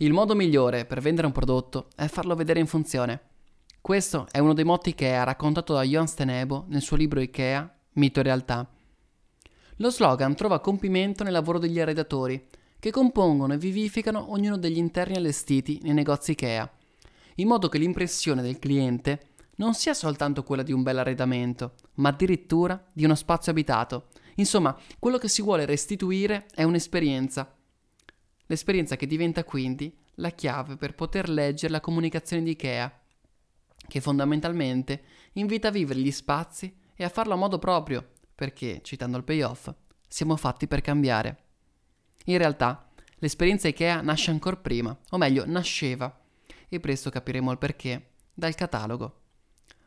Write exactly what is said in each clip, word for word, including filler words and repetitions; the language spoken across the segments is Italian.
Il modo migliore per vendere un prodotto è farlo vedere in funzione. Questo è uno dei motti che ha raccontato da Johan Stenebo nel suo libro Ikea, Mito e Realtà. Lo slogan trova compimento nel lavoro degli arredatori, che compongono e vivificano ognuno degli interni allestiti nei negozi Ikea, in modo che l'impressione del cliente non sia soltanto quella di un bel arredamento, ma addirittura di uno spazio abitato. Insomma, quello che si vuole restituire è un'esperienza. L'esperienza che diventa quindi la chiave per poter leggere la comunicazione di Ikea, che fondamentalmente invita a vivere gli spazi e a farlo a modo proprio, perché, citando il payoff, siamo fatti per cambiare. In realtà, l'esperienza Ikea nasce ancora prima, o meglio, nasceva, e presto capiremo il perché, dal catalogo.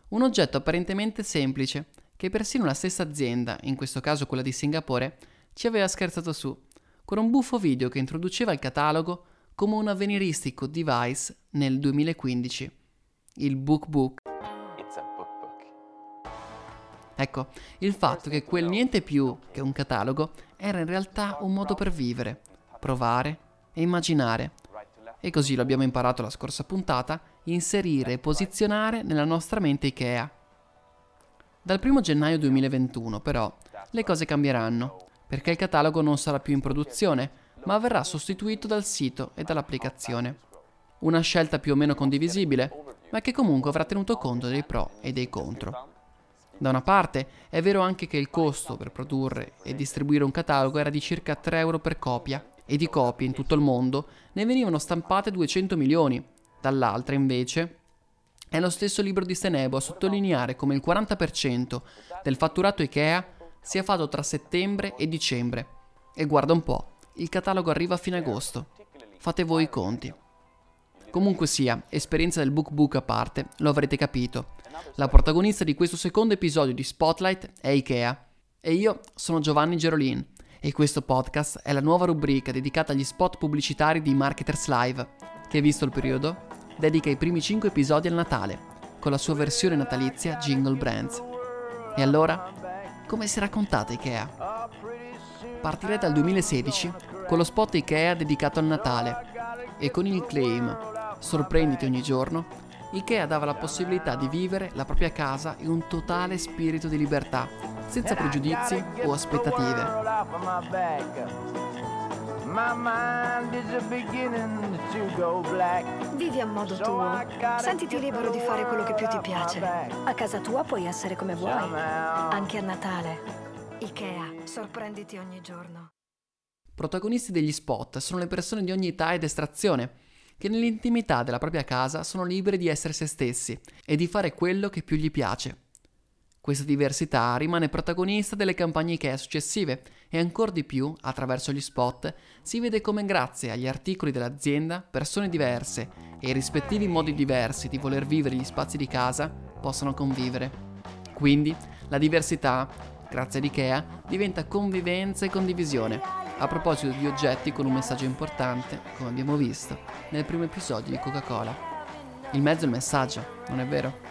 Un oggetto apparentemente semplice, che persino la stessa azienda, in questo caso quella di Singapore, ci aveva scherzato su, con un buffo video che introduceva il catalogo come un avveniristico device nel duemilaquindici, il Book Book. It's a book book. Ecco, il fatto che quel niente più che un catalogo era in realtà un modo per vivere, provare e immaginare. E così lo abbiamo imparato la scorsa puntata, inserire e posizionare nella nostra mente Ikea. Dal primo gennaio duemilaventuno, però, le cose cambieranno, perché il catalogo non sarà più in produzione, ma verrà sostituito dal sito e dall'applicazione. Una scelta più o meno condivisibile, ma che comunque avrà tenuto conto dei pro e dei contro. Da una parte, è vero anche che il costo per produrre e distribuire un catalogo era di circa tre euro per copia, e di copie in tutto il mondo ne venivano stampate duecento milioni. Dall'altra, invece, è lo stesso libro di Stenebo a sottolineare come il quaranta per cento del fatturato Ikea sia fatto tra settembre e dicembre. E guarda un po', il catalogo arriva a fine agosto. Fate voi i conti. Comunque sia, esperienza del book book a parte, lo avrete capito. La protagonista di questo secondo episodio di Spotlight è Ikea. E io sono Giovanni Gerolin. E questo podcast è la nuova rubrica dedicata agli spot pubblicitari di Marketers Live, che, visto il periodo, dedica i primi cinque episodi al Natale, con la sua versione natalizia Jingle Brands. E allora, come si raccontata Ikea? Partirei dal duemilasedici con lo spot Ikea dedicato al Natale, e con il claim "Sorprenditi ogni giorno", Ikea dava la possibilità di vivere la propria casa in un totale spirito di libertà, senza pregiudizi o aspettative. Vivi a modo tuo, sentiti libero di fare quello che più ti piace. A casa tua puoi essere come vuoi, anche a Natale. Ikea, sorprenditi ogni giorno. Protagonisti degli spot sono le persone di ogni età ed estrazione, che nell'intimità della propria casa sono liberi di essere se stessi e di fare quello che più gli piace. Questa diversità rimane protagonista delle campagne Ikea successive e ancor di più, attraverso gli spot, si vede come grazie agli articoli dell'azienda persone diverse e i rispettivi modi diversi di voler vivere gli spazi di casa possano convivere. Quindi la diversità, grazie ad Ikea, diventa convivenza e condivisione, a proposito di oggetti con un messaggio importante, come abbiamo visto nel primo episodio di Coca-Cola. Il mezzo è il messaggio, non è vero?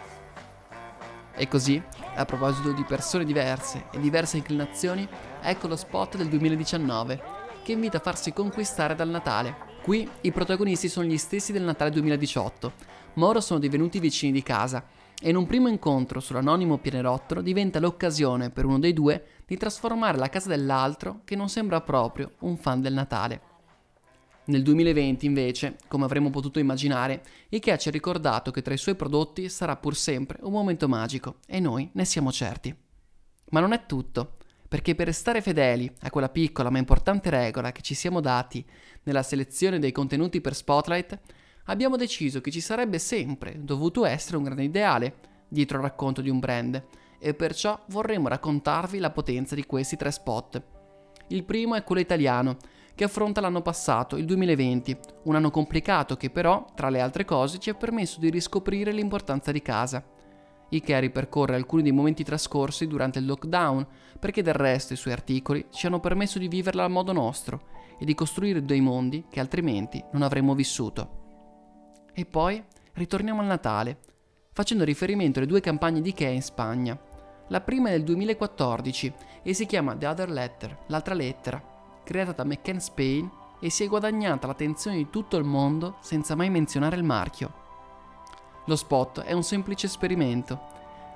E così, a proposito di persone diverse e diverse inclinazioni, ecco lo spot del duemiladiciannove, che invita a farsi conquistare dal Natale. Qui i protagonisti sono gli stessi del Natale duemiladiciotto, ma ora sono divenuti vicini di casa, e in un primo incontro sull'anonimo pianerottolo diventa l'occasione per uno dei due di trasformare la casa dell'altro che non sembra proprio un fan del Natale. Nel duemilaventi, invece, come avremmo potuto immaginare, Ikea ci ha ricordato che tra i suoi prodotti sarà pur sempre un momento magico, e noi ne siamo certi. Ma non è tutto, perché per restare fedeli a quella piccola ma importante regola che ci siamo dati nella selezione dei contenuti per Spotlight, abbiamo deciso che ci sarebbe sempre dovuto essere un grande ideale dietro al racconto di un brand, e perciò vorremmo raccontarvi la potenza di questi tre spot. Il primo è quello italiano, che affronta l'anno passato, il duemilaventi, un anno complicato che però, tra le altre cose, ci ha permesso di riscoprire l'importanza di casa. Ikea ripercorre alcuni dei momenti trascorsi durante il lockdown, perché del resto i suoi articoli ci hanno permesso di viverla a modo nostro e di costruire dei mondi che altrimenti non avremmo vissuto. E poi ritorniamo al Natale, facendo riferimento alle due campagne di Ikea in Spagna. La prima è del duemilaquattordici e si chiama The Other Letter, l'altra lettera, creata da McCann Spain e si è guadagnata l'attenzione di tutto il mondo senza mai menzionare il marchio. Lo spot è un semplice esperimento.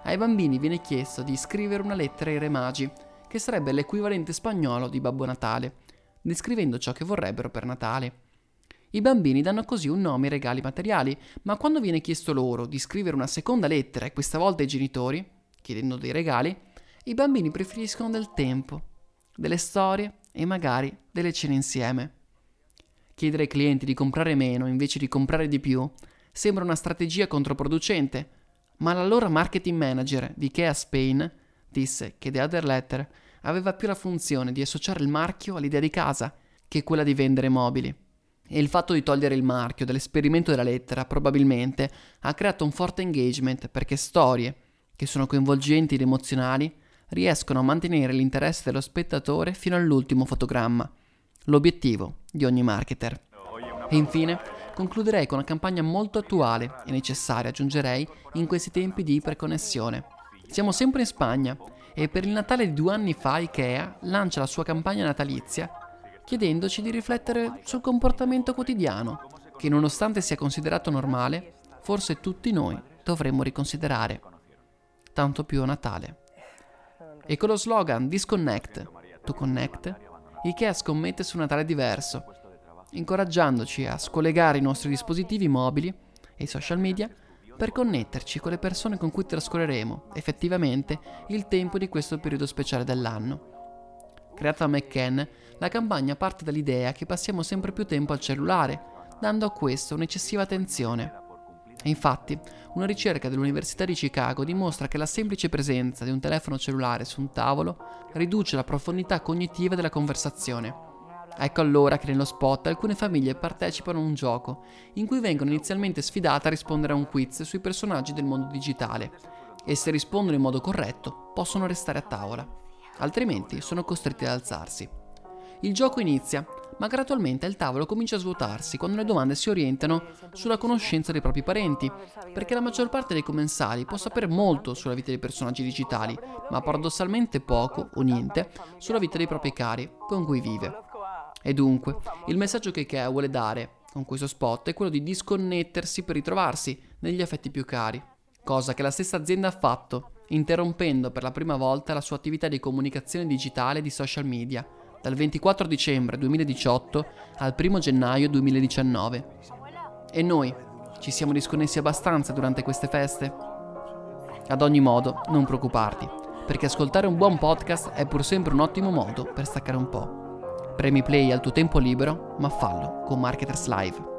Ai bambini viene chiesto di scrivere una lettera ai Re Magi, che sarebbe l'equivalente spagnolo di Babbo Natale, descrivendo ciò che vorrebbero per Natale. I bambini danno così un nome ai regali materiali, ma quando viene chiesto loro di scrivere una seconda lettera, e questa volta ai genitori, chiedendo dei regali, i bambini preferiscono del tempo, delle storie e magari delle cene insieme. Chiedere ai clienti di comprare meno invece di comprare di più sembra una strategia controproducente, ma l'allora marketing manager di Ikea Spain disse che The Other Letter aveva più la funzione di associare il marchio all'idea di casa che quella di vendere mobili. E il fatto di togliere il marchio dall'esperimento della lettera probabilmente ha creato un forte engagement, perché storie che sono coinvolgenti ed emozionali riescono a mantenere l'interesse dello spettatore fino all'ultimo fotogramma, l'obiettivo di ogni marketer. E infine concluderei con una campagna molto attuale e necessaria, aggiungerei, in questi tempi di iperconnessione. Siamo sempre in Spagna e per il Natale di due anni fa Ikea lancia la sua campagna natalizia chiedendoci di riflettere sul comportamento quotidiano che, nonostante sia considerato normale, forse tutti noi dovremmo riconsiderare, tanto più a Natale. E con lo slogan Disconnect, to connect, Ikea scommette su un Natale diverso, incoraggiandoci a scollegare i nostri dispositivi mobili e i social media per connetterci con le persone con cui trascorreremo effettivamente il tempo di questo periodo speciale dell'anno. Creata a McCann, la campagna parte dall'idea che passiamo sempre più tempo al cellulare, dando a questo un'eccessiva attenzione. E infatti, una ricerca dell'Università di Chicago dimostra che la semplice presenza di un telefono cellulare su un tavolo riduce la profondità cognitiva della conversazione. Ecco allora che nello spot alcune famiglie partecipano a un gioco in cui vengono inizialmente sfidate a rispondere a un quiz sui personaggi del mondo digitale e, se rispondono in modo corretto, possono restare a tavola, altrimenti sono costretti ad alzarsi. Il gioco inizia, ma gradualmente il tavolo comincia a svuotarsi quando le domande si orientano sulla conoscenza dei propri parenti, perché la maggior parte dei commensali può sapere molto sulla vita dei personaggi digitali, ma paradossalmente poco o niente sulla vita dei propri cari con cui vive. E dunque, il messaggio che Ikea vuole dare con questo spot è quello di disconnettersi per ritrovarsi negli affetti più cari, cosa che la stessa azienda ha fatto, interrompendo per la prima volta la sua attività di comunicazione digitale e di social media, dal ventiquattro dicembre duemiladiciotto al primo gennaio duemiladiciannove. E noi ci siamo disconnessi abbastanza durante queste feste? Ad ogni modo, non preoccuparti, perché ascoltare un buon podcast è pur sempre un ottimo modo per staccare un po'. Premi play al tuo tempo libero, ma fallo con Marketers Live.